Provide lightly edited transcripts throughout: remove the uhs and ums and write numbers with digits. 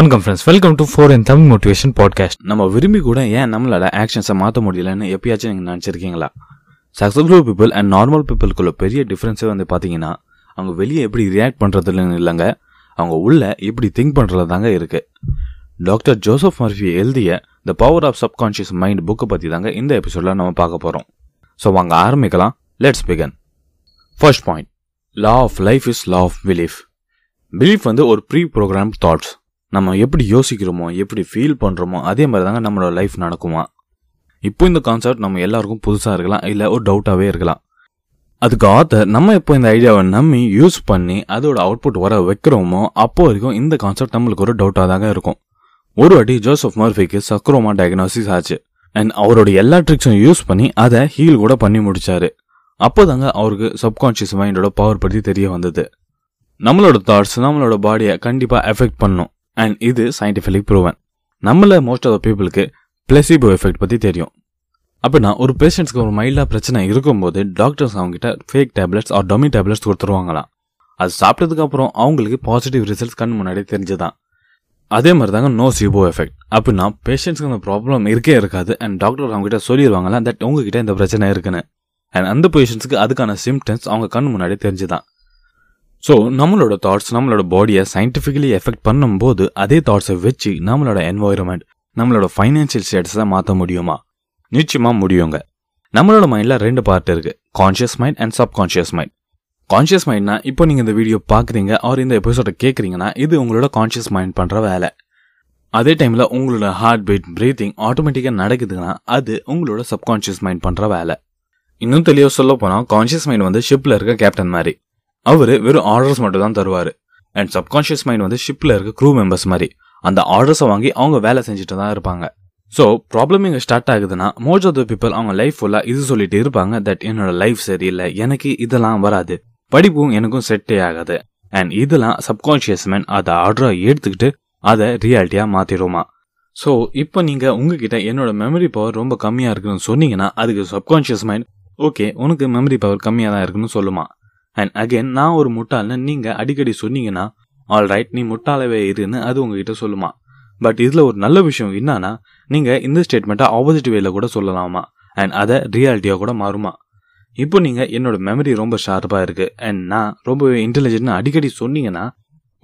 வணக்கம் friends, welcome to 4 in Tamil motivation podcast. நம்ம விரும்பி கூட ஏன் நம்மளால ஆக்ஷன்ஸை மாற்ற முடியலன்னு எப்பயாச்சும் நீங்கள் நினச்சிருக்கீங்களா? சக்ஸஸ்ஃபுல் பீப்புள் அண்ட் நார்மல் பீப்புளுக்குள்ள பெரிய டிஃப்ரென்ஸே வந்து பார்த்தீங்கன்னா, அவங்க வெளியே எப்படி ரியாக்ட் பண்ணுறதுலன்னு இல்லைங்க, அவங்க உள்ள எப்படி திங்க் பண்ணுறது தாங்க இருக்குது. டாக்டர் ஜோசப் மர்ஃபி எழுதிய the power of subconscious mind புக்கை பற்றி தாங்க இந்த எபிசோடில் நம்ம பார்க்க போகிறோம். ஸோ வாங்க ஆரம்பிக்கலாம். Let's begin. First point, law of life is law of belief. Belief வந்து ஒரு ப்ரீ ப்ரோக்ராம் தாட்ஸ். நம்ம எப்படி யோசிக்கிறோமோ, எப்படி ஃபீல் பண்ணுறோமோ, அதே மாதிரி தாங்க நம்மளோட லைஃப் நடக்குமா. இப்போ இந்த கான்செப்ட் நம்ம எல்லாருக்கும் புதுசாக இருக்கலாம், இல்லை ஒரு டவுட்டாகவே இருக்கலாம். அதுக்கு ஆத்தர் நம்ம இப்போ இந்த ஐடியாவை நம்பி யூஸ் பண்ணி அதோட அவுட்புட் வர வைக்கிறோமோ, அப்போ வரைக்கும் இந்த கான்செப்ட் நம்மளுக்கு ஒரு டவுட்டாக தாங்க இருக்கும். ஒரு வாட்டி ஜோசப் மர்ஃபிக்கு சக்ரோமா டயக்னோசிஸ் ஆச்சு அண்ட் அவரோட எல்லா ட்ரிக்ஸும் யூஸ் பண்ணி அதை ஹீல் கூட பண்ணி முடிச்சாரு. அப்போ தாங்க அவருக்கு சப்கான்ஷியஸ் மைண்டோட பவர் பற்றி தெரிய வந்தது. நம்மளோட தாட்ஸ் நம்மளோட பாடியை கண்டிப்பாக எஃபெக்ட் பண்ணும் அண்ட் இது சயின்டிஃபிக் ப்ரூவன். நம்மள மோஸ்ட் ஆஃப் த பீப்புளுக்கு பிளெசிபோ எஃபெக்ட் பற்றி தெரியும். அப்படின்னா ஒரு பேஷண்ட்ஸ்க்கு ஒரு மைல்டாக பிரச்சனை இருக்கும்போது டாக்டர்ஸ் அவங்ககிட்ட fake tablets or dummy tablets கொடுத்துருவாங்களாம். அது சாப்பிட்டதுக்கப்புறம் அவங்களுக்கு பாசிட்டிவ் ரிசல்ட்ஸ் கண் முன்னாடி தெரிஞ்சுதான். அதே மாதிரி தாங்க நோ சிபோ எஃபெக்ட். அப்படின்னா பேஷண்ட்ஸ்க்கு அந்த ப்ராப்ளம் இருக்கே இருக்காது அண்ட் டாக்டர் அவங்ககிட்ட சொல்லிடுவாங்களா தட் உங்ககிட்ட இந்த பிரச்சனை இருக்குன்னு. அண்ட் அந்த பேஷண்ட்ஸ்க்கு அதுக்கான சிம்டம்ஸ் அவங்க கண் முன்னாடி தெரிஞ்சுதான். ஸோ நம்மளோட தாட்ஸ் நம்மளோட பாடியை சயின்டிஃபிக்கலி எஃபெக்ட் பண்ணும்போது அதே தாட்ஸை வச்சு நம்மளோட என்வாயர்மெண்ட், நம்மளோட ஃபைனான்சியல் ஸ்டேட்டஸை மாற்ற முடியுமா? நிச்சயமாக முடியுங்க. நம்மளோட மைண்டில் ரெண்டு பார்ட் இருக்குது, conscious mind and subconscious mind. Conscious மைண்ட்னா இப்போ நீங்கள் இந்த வீடியோ பார்க்குறீங்க ஆர் இந்த எபிசோட கேட்குறீங்கன்னா இது உங்களோட கான்ஷியஸ் மைண்ட் பண்ணுற வேலை. அதே டைமில் உங்களோட ஹார்ட் பீட், ப்ரீத்திங் ஆட்டோமேட்டிக்காக நடக்குதுன்னா அது உங்களோட சப்கான்ஷியஸ் மைண்ட் பண்ணுற வேலை. இன்னும் தெளிவாக சொல்ல போனால் கான்ஷியஸ் மைண்ட் வந்து ஷிப்பில் இருக்க கேப்டன் மாதிரி. அவர் வெறும் ஆர்டர்ஸ் மட்டும் தான் தருவார். அண்ட் சப்கான்ஷியஸ் மைண்ட் வந்து ஷிப்பில் இருக்க க்ரூ மெம்பர்ஸ் மாதிரி, அந்த ஆர்டர்ஸை வாங்கி அவங்க வேலை செஞ்சுட்டு தான் இருப்பாங்க. ஸோ ப்ராப்ளம் இங்கே ஸ்டார்ட் ஆகுதுன்னா மோஸ்ட் ஆஃப் த பீப்புள் அவங்க லைஃப் ஃபுல்லாக இது சொல்லிட்டு இருப்பாங்க தட் என்னோட லைஃப் சரியில்லை, எனக்கு இதெல்லாம் வராது, படிப்பும் எனக்கும் செட்டே ஆகாது. அண்ட் இதெல்லாம் சப்கான்ஷியஸ் மைண்ட் அதை ஆர்டரை எடுத்துக்கிட்டு அதை ரியாலிட்டியாக மாற்றிடுமா. ஸோ இப்போ நீங்கள் உங்ககிட்ட என்னோட மெமரி பவர் ரொம்ப கம்மியாக இருக்குன்னு சொன்னீங்கன்னா அதுக்கு சப்கான்ஷியஸ் மைண்ட் ஓகே உனக்கு மெமரி பவர் கம்மியாக தான் இருக்குன்னு சொல்லுமா. அண்ட் அகெயின் நான் ஒரு முட்டாள்னு நீங்கள் அடிக்கடி சொன்னீங்கன்னா ஆல்ரைட் நீ முட்டாளவே இருன்னு அது உங்ககிட்ட சொல்லுமா. பட் இதில் ஒரு நல்ல விஷயம் என்னன்னா நீங்கள் இந்த ஸ்டேட்மெண்ட்டை ஆப்போசிட் வேல கூட சொல்லலாமா அண்ட் அதை ரியாலிட்டியாக கூட மாறுமா. இப்போ நீங்கள் என்னோட மெமரி ரொம்ப ஷார்ப்பாக இருக்குது அண்ட் நான் ரொம்பவே இன்டெலிஜென்ட்னு அடிக்கடி சொன்னீங்கன்னா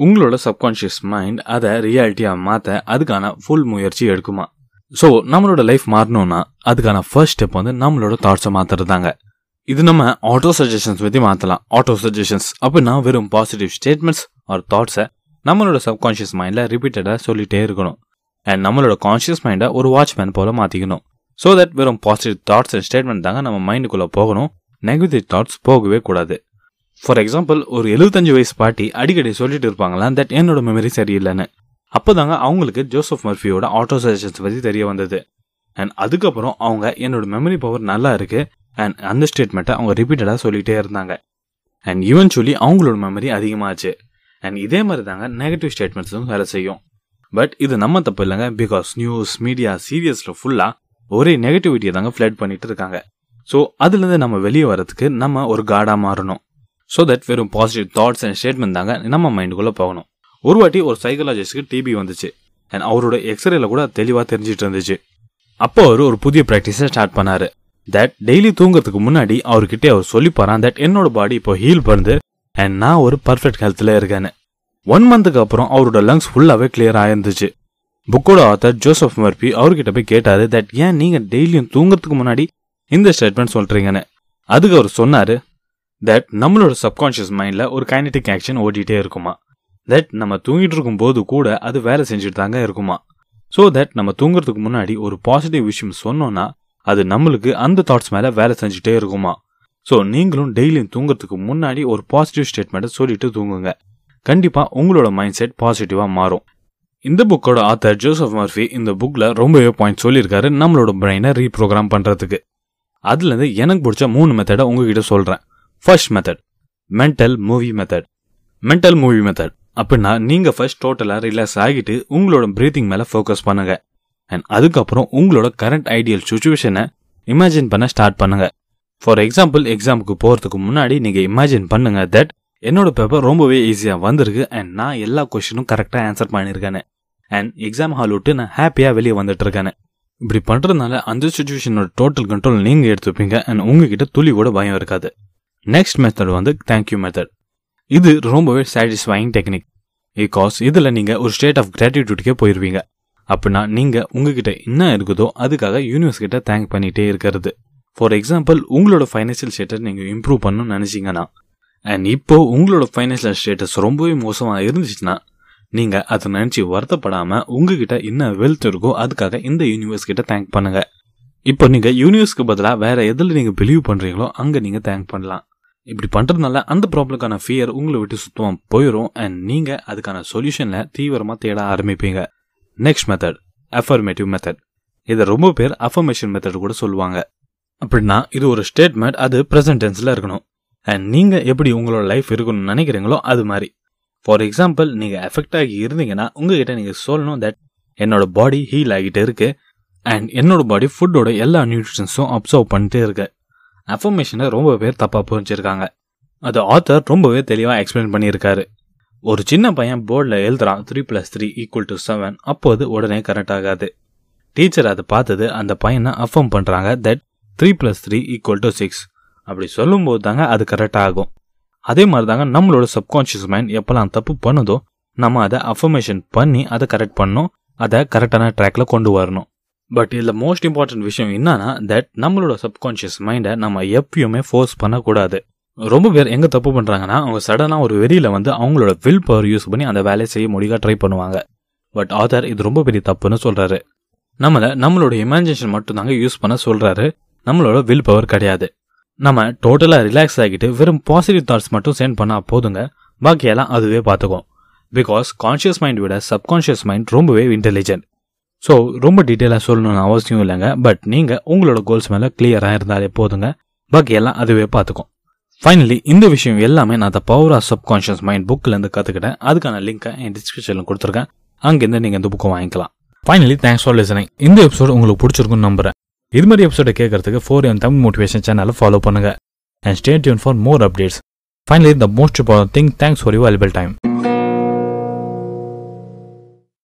உங்களோட சப்கான்ஷியஸ் மைண்ட் அதை ரியாலிட்டியாக மாற்ற அதுக்கான ஃபுல் முயற்சி எடுக்குமா. ஸோ நம்மளோட லைஃப் மாறணும்னா அதுக்கான ஃபர்ஸ்ட் ஸ்டெப் வந்து நம்மளோட தாட்ஸை மாற்றுறதாங்க. இது நம்ம ஆட்டோ சஜஷன்ஸ் பற்றி மாற்றலாம். ஆட்டோ சஜஷன்ஸ் அப்படின்னா வெறும் பாசிட்டிவ் ஸ்டேட்மெண்ட்ஸ் ஆர் தாட்ஸை நம்மளோட சப்கான்ஷியஸ் மைண்டில் ரிப்பீட்டடாக சொல்லிகிட்டே இருக்கணும் அண்ட் நம்மளோட கான்ஷியஸ் மைண்டை ஒரு வாட்ச்மேன் போல் மாற்றிக்கணும். ஸோ தட் வெறும் பாசிட்டிவ் தாட்ஸ் அண்ட் ஸ்டேட்மெண்ட் தாங்க நம்ம மைண்டுக்குள்ளே போகணும், நெகட்டிவ் தாட்ஸ் போகவே கூடாது. ஃபார் எக்ஸாம்பிள் ஒரு 75 வயசு பாட்டி அடிக்கடி சொல்லிட்டு இருப்பாங்களா தட் என்னோட மெமரி சரியில்லைன்னு. அப்போ தாங்க அவங்களுக்கு ஜோசப் மர்ஃபியோட ஆட்டோ சஜஷன்ஸ் பற்றி தெரிய வந்தது. அண்ட் அதுக்கப்புறம் அவங்க என்னோட மெமரி பவர் நல்லா இருக்குது அண்ட் அந்த ஸ்டேட்மெண்ட்டை அவங்க ரிப்பீட்டடாக சொல்லிகிட்டே இருந்தாங்க அண்ட் ஈவென்ச்சுவலி அவங்களோட மெமரி அதிகமாகச்சு. அண்ட் இதே மாதிரி தாங்க நெகட்டிவ் ஸ்டேட்மெண்ட்ஸும் வேலை செய்யும். பட் இது நம்ம தப்பு இல்லைங்க, பிகாஸ் நியூஸ் மீடியா சீரியஸில் ஃபுல்லாக ஒரே நெகட்டிவிட்டியை தாங்க ஃப்ளட் பண்ணிட்டு இருக்காங்க. ஸோ அதுலேருந்து நம்ம வெளியே வரதுக்கு நம்ம ஒரு கார்டாக மாறணும். ஸோ தட் வெறும் பாசிட்டிவ் தாட்ஸ் அண்ட் ஸ்டேட்மெண்ட் தாங்க நம்ம மைண்டுக்குள்ளே போகணும். ஒரு வாட்டி ஒரு சைக்காலஜிஸ்ட்க்கு டிபி வந்துச்சு அண்ட் அவரோட எக்ஸ்ரேல கூட தெளிவாக தெரிஞ்சிட்டு இருந்துச்சு. அப்போ அவர் ஒரு புதிய ப்ராக்டிஸை ஸ்டார்ட் பண்ணார். தட் டெய்லி தூங்குறதுக்கு முன்னாடி அவர்கிட்டே அவர் சொல்லிப்பாரான் தட் என்னோட பாடி இப்போ ஹீல் பண்ணுது அண்ட் நான் ஒரு பர்ஃபெக்ட் ஹெல்த்தில் இருக்கேன்னு. 1 மந்த்துக்கு அப்புறம் அவரோட லங்ஸ் ஃபுல்லாகவே கிளியர் ஆயிருந்துச்சு. புக்கோட ஆத்தர் ஜோசப் மர்ஃபி அவர்கிட்ட போய் கேட்டார் தட் ஏன் நீங்கள் டெய்லியும் தூங்குறதுக்கு முன்னாடி இந்த ஸ்டேட்மெண்ட் சொல்கிறீங்கன்னு. அதுக்கு அவர் சொன்னார் தட் நம்மளோட சப்கான்ஷியஸ் மைண்டில் ஒரு கைனடிக் ஆக்ஷன் ஓடிட்டே இருக்குமா. தட் நம்ம தூங்கிட்டு இருக்கும்போது கூட அது வேலை செஞ்சுட்டு தாங்க இருக்குமா. ஸோ தட் நம்ம தூங்குறதுக்கு முன்னாடி ஒரு பாசிட்டிவ் விஷயம் சொன்னோன்னா அது நம்மளுக்கு அந்த தாட்ஸ் மேலே வேலை செஞ்சுட்டே இருக்குமா. ஸோ நீங்களும் டெய்லியும் தூங்குறதுக்கு முன்னாடி ஒரு பாசிட்டிவ் ஸ்டேட்மெண்ட்டை சொல்லிட்டு தூங்குங்க. கண்டிப்பாக உங்களோட மைண்ட் செட் பாசிட்டிவாக மாறும். இந்த புக்கோட ஆத்தர் ஜோசப் மர்ஃபி இந்த புக்கில் ரொம்பவே பாயிண்ட் சொல்லியிருக்காரு நம்மளோட பிரெயினை ரீப்ரோக்ராம் பண்ணுறதுக்கு. அதுலேருந்து எனக்கு பிடிச்ச 3 மெத்தடை உங்ககிட்ட சொல்கிறேன். First method mental movie method. Mental movie method அப்படின்னா நீங்கள் ஃபர்ஸ்ட் டோட்டலாக ரிலாக்ஸ் ஆகிட்டு உங்களோட ப்ரீத்திங் மேலே ஃபோக்கஸ் பண்ணுங்கள் அண்ட் அதுக்கப்புறம் உங்களோட கரண்ட் ஐடியல் சுச்சுவேஷனை இமேஜின் பண்ண ஸ்டார்ட் பண்ணுங்கள். ஃபார் எக்ஸாம்பிள் எக்ஸாமுக்கு போகிறதுக்கு முன்னாடி நீங்கள் இமேஜின் பண்ணுங்கள் தட் என்னோட பேப்பர் ரொம்பவே ஈஸியாக வந்திருக்கு அண்ட் நான் எல்லா கொஸ்டினும் கரெக்டாக ஆன்சர் பண்ணியிருக்கேன்னு. அண்ட் எக்ஸாம் ஹால் விட்டு நான் ஹாப்பியாக வெளியே வந்துட்டு இருக்கேன். இப்படி பண்ணுறதுனால அந்த சுச்சுவேஷனோட டோட்டல் கண்ட்ரோல் நீங்கள் எடுத்துப்பீங்க அண்ட் உங்ககிட்ட துளி கூட பயம் இருக்காது. நெக்ஸ்ட் மெத்தட் வந்து தேங்க்யூ மெத்தட். இது ரொம்பவே சாட்டிஸ்ஃபைங் டெக்னிக். பிகாஸ் இதில் நீங்கள் ஒரு ஸ்டேட் ஆஃப் கிராட்டிடியூட்டுக்கே போயிடுவீங்க. அப்படின்னா நீங்கள் உங்ககிட்ட என்ன இருக்குதோ அதுக்காக யூனிவர்ஸ் கிட்ட தேங்க் பண்ணிகிட்டே இருக்கிறது. ஃபார் எக்ஸாம்பிள், உங்களோட ஃபைனான்சியல் ஸ்டேட்டஸ் நீங்கள் இம்ப்ரூவ் பண்ணணும்னு நினச்சிங்கன்னா அண்ட் இப்போது உங்களோட ஃபைனான்சியல் ஸ்டேட்டஸ் ரொம்பவே மோசமாக இருந்துச்சுன்னா நீங்கள் அதை நினச்சி வருத்தப்படாமல் உங்ககிட்ட என்ன வெல்த் இருக்கோ அதுக்காக இந்த யூனிவர்ஸ் கிட்ட தேங்க் பண்ணுங்கள். இப்போ நீங்கள் யூனிவர்ஸ்க்கு பதிலாக வேறு எதில் நீங்கள் பிலீவ் பண்ணுறீங்களோ அங்கே நீங்கள் தேங்க் பண்ணலாம். இப்படி பண்ணுறதுனால அந்த ப்ராப்ளம்க்கான ஃபியர் உங்களை விட்டு சுத்தமாக போயிடும் அண்ட் நீங்கள் அதுக்கான சொல்யூஷனை தீவிரமாக தேட ஆரம்பிப்பீங்க. Next method affirmative method. இதை ரொம்ப பேர் அஃபர்மேஷன் மெத்தட் கூட சொல்லுவாங்க. அப்படின்னா இது ஒரு ஸ்டேட்மெண்ட், அது ப்ரெசன்ட் டென்ஸில் இருக்கணும். அண்ட் நீங்கள் எப்படி உங்களோட லைஃப் இருக்கணும்னு நினைக்கிறீங்களோ அது மாதிரி. ஃபார் எக்ஸாம்பிள், நீங்கள் எஃபெக்ட் ஆகி இருந்தீங்கன்னா உங்ககிட்ட நீங்கள் சொல்லணும் தட் என்னோட பாடி ஹீல் ஆகிட்டு இருக்கு அண்ட் என்னோட பாடி ஃபுட்டோட எல்லா நியூட்ரிஷன்ஸும் அப்சர்வ் பண்ணிட்டே இருக்கு. அஃபர்மேஷனை ரொம்ப பேர் தப்பாக புரிஞ்சிருக்காங்க. அது ஆத்தர் ரொம்பவே தெளிவாக எக்ஸ்பிளைன் பண்ணியிருக்காரு. ஒரு சின்ன பையன் போர்டில் எழுதுறான் 3+3=7, அப்போது உடனே கரெக்ட் ஆகாது. டீச்சர் அதை பார்த்தது அந்த பையனை அஃபர்ம் பண்ணுறாங்க தட் 3+3=6 அப்படி சொல்லும்போது தாங்க அது கரெக்டாக ஆகும். அதே மாதிரி தாங்க நம்மளோட சப்கான்ஷியஸ் மைண்ட் எப்போல்லாம் தப்பு பண்ணுதோ நம்ம அதை அஃபர்மேஷன் பண்ணி அதை கரெக்ட் பண்ணணும், அதை கரெக்டான ட்ராக்கில் கொண்டு வரணும். பட் இதில் மோஸ்ட் இம்பார்ட்டன்ட் விஷயம் என்னன்னா தட் நம்மளோட சப்கான்ஷியஸ் மைண்டை நம்ம எப்பயுமே ஃபோர்ஸ் பண்ணக்கூடாது. ரொம்ப பேர் எங்கே தப்பு பண்ணுறாங்கன்னா அவங்க சடனாக ஒரு வெளியில் வந்து அவங்களோட வில் பவர் யூஸ் பண்ணி அந்த வேலையை செய்ய முடியாது ட்ரை பண்ணுவாங்க. பட் ஆத்தர் இது ரொம்ப பெரிய தப்புன்னு சொல்கிறாரு. நம்மளை நம்மளோட இமேஜினேஷன் மட்டும்தாங்க யூஸ் பண்ண சொல்கிறாரு, நம்மளோட வில் பவர் கிடையாது. நம்ம டோட்டலாக ரிலாக்ஸ் ஆகிட்டு வெறும் பாசிட்டிவ் தாட்ஸ் மட்டும் சென்ட் பண்ணால் போதுங்க, பாக்கியெல்லாம் அதுவே பார்த்துக்கும். பிகாஸ் கான்ஷியஸ் மைண்ட் விட சப்கான்ஷியஸ் மைண்ட் ரொம்பவே இன்டெலிஜென்ட். ஸோ ரொம்ப டீட்டெயிலாக சொல்லணும்னு அவசியம் இல்லைங்க. பட் நீங்கள் உங்களோட கோல்ஸ் மேலே கிளியராக இருந்தாலே போதுங்க, பாக்கியெல்லாம் அதுவே பார்த்துக்கும். ஃபைனலி இந்த விஷயம் எல்லாமே நான் the power of subconscious mind புக்கிலேருந்து கற்றுக்கிட்டேன். அதுக்கான லிங்க்கை என் டிஸ்கிரிப்ஷனில் கொடுத்துருக்கேன், அங்கேருந்து நீங்கள் இந்த புக்கை வாங்கிக்கலாம். Finally thanks for listening. இந்த எபிசோடு உங்களுக்கு பிடிச்சிருக்குன்னு நம்புகிறேன். இது மாதிரி எபிசோடை கேட்கறதுக்கு 4am தமிழ் மோட்டிவேஷன் சேனலை ஃபாலோ பண்ணுங்கள் and stay tune for more updates. Finally the most important thing, thanks for your valuable time.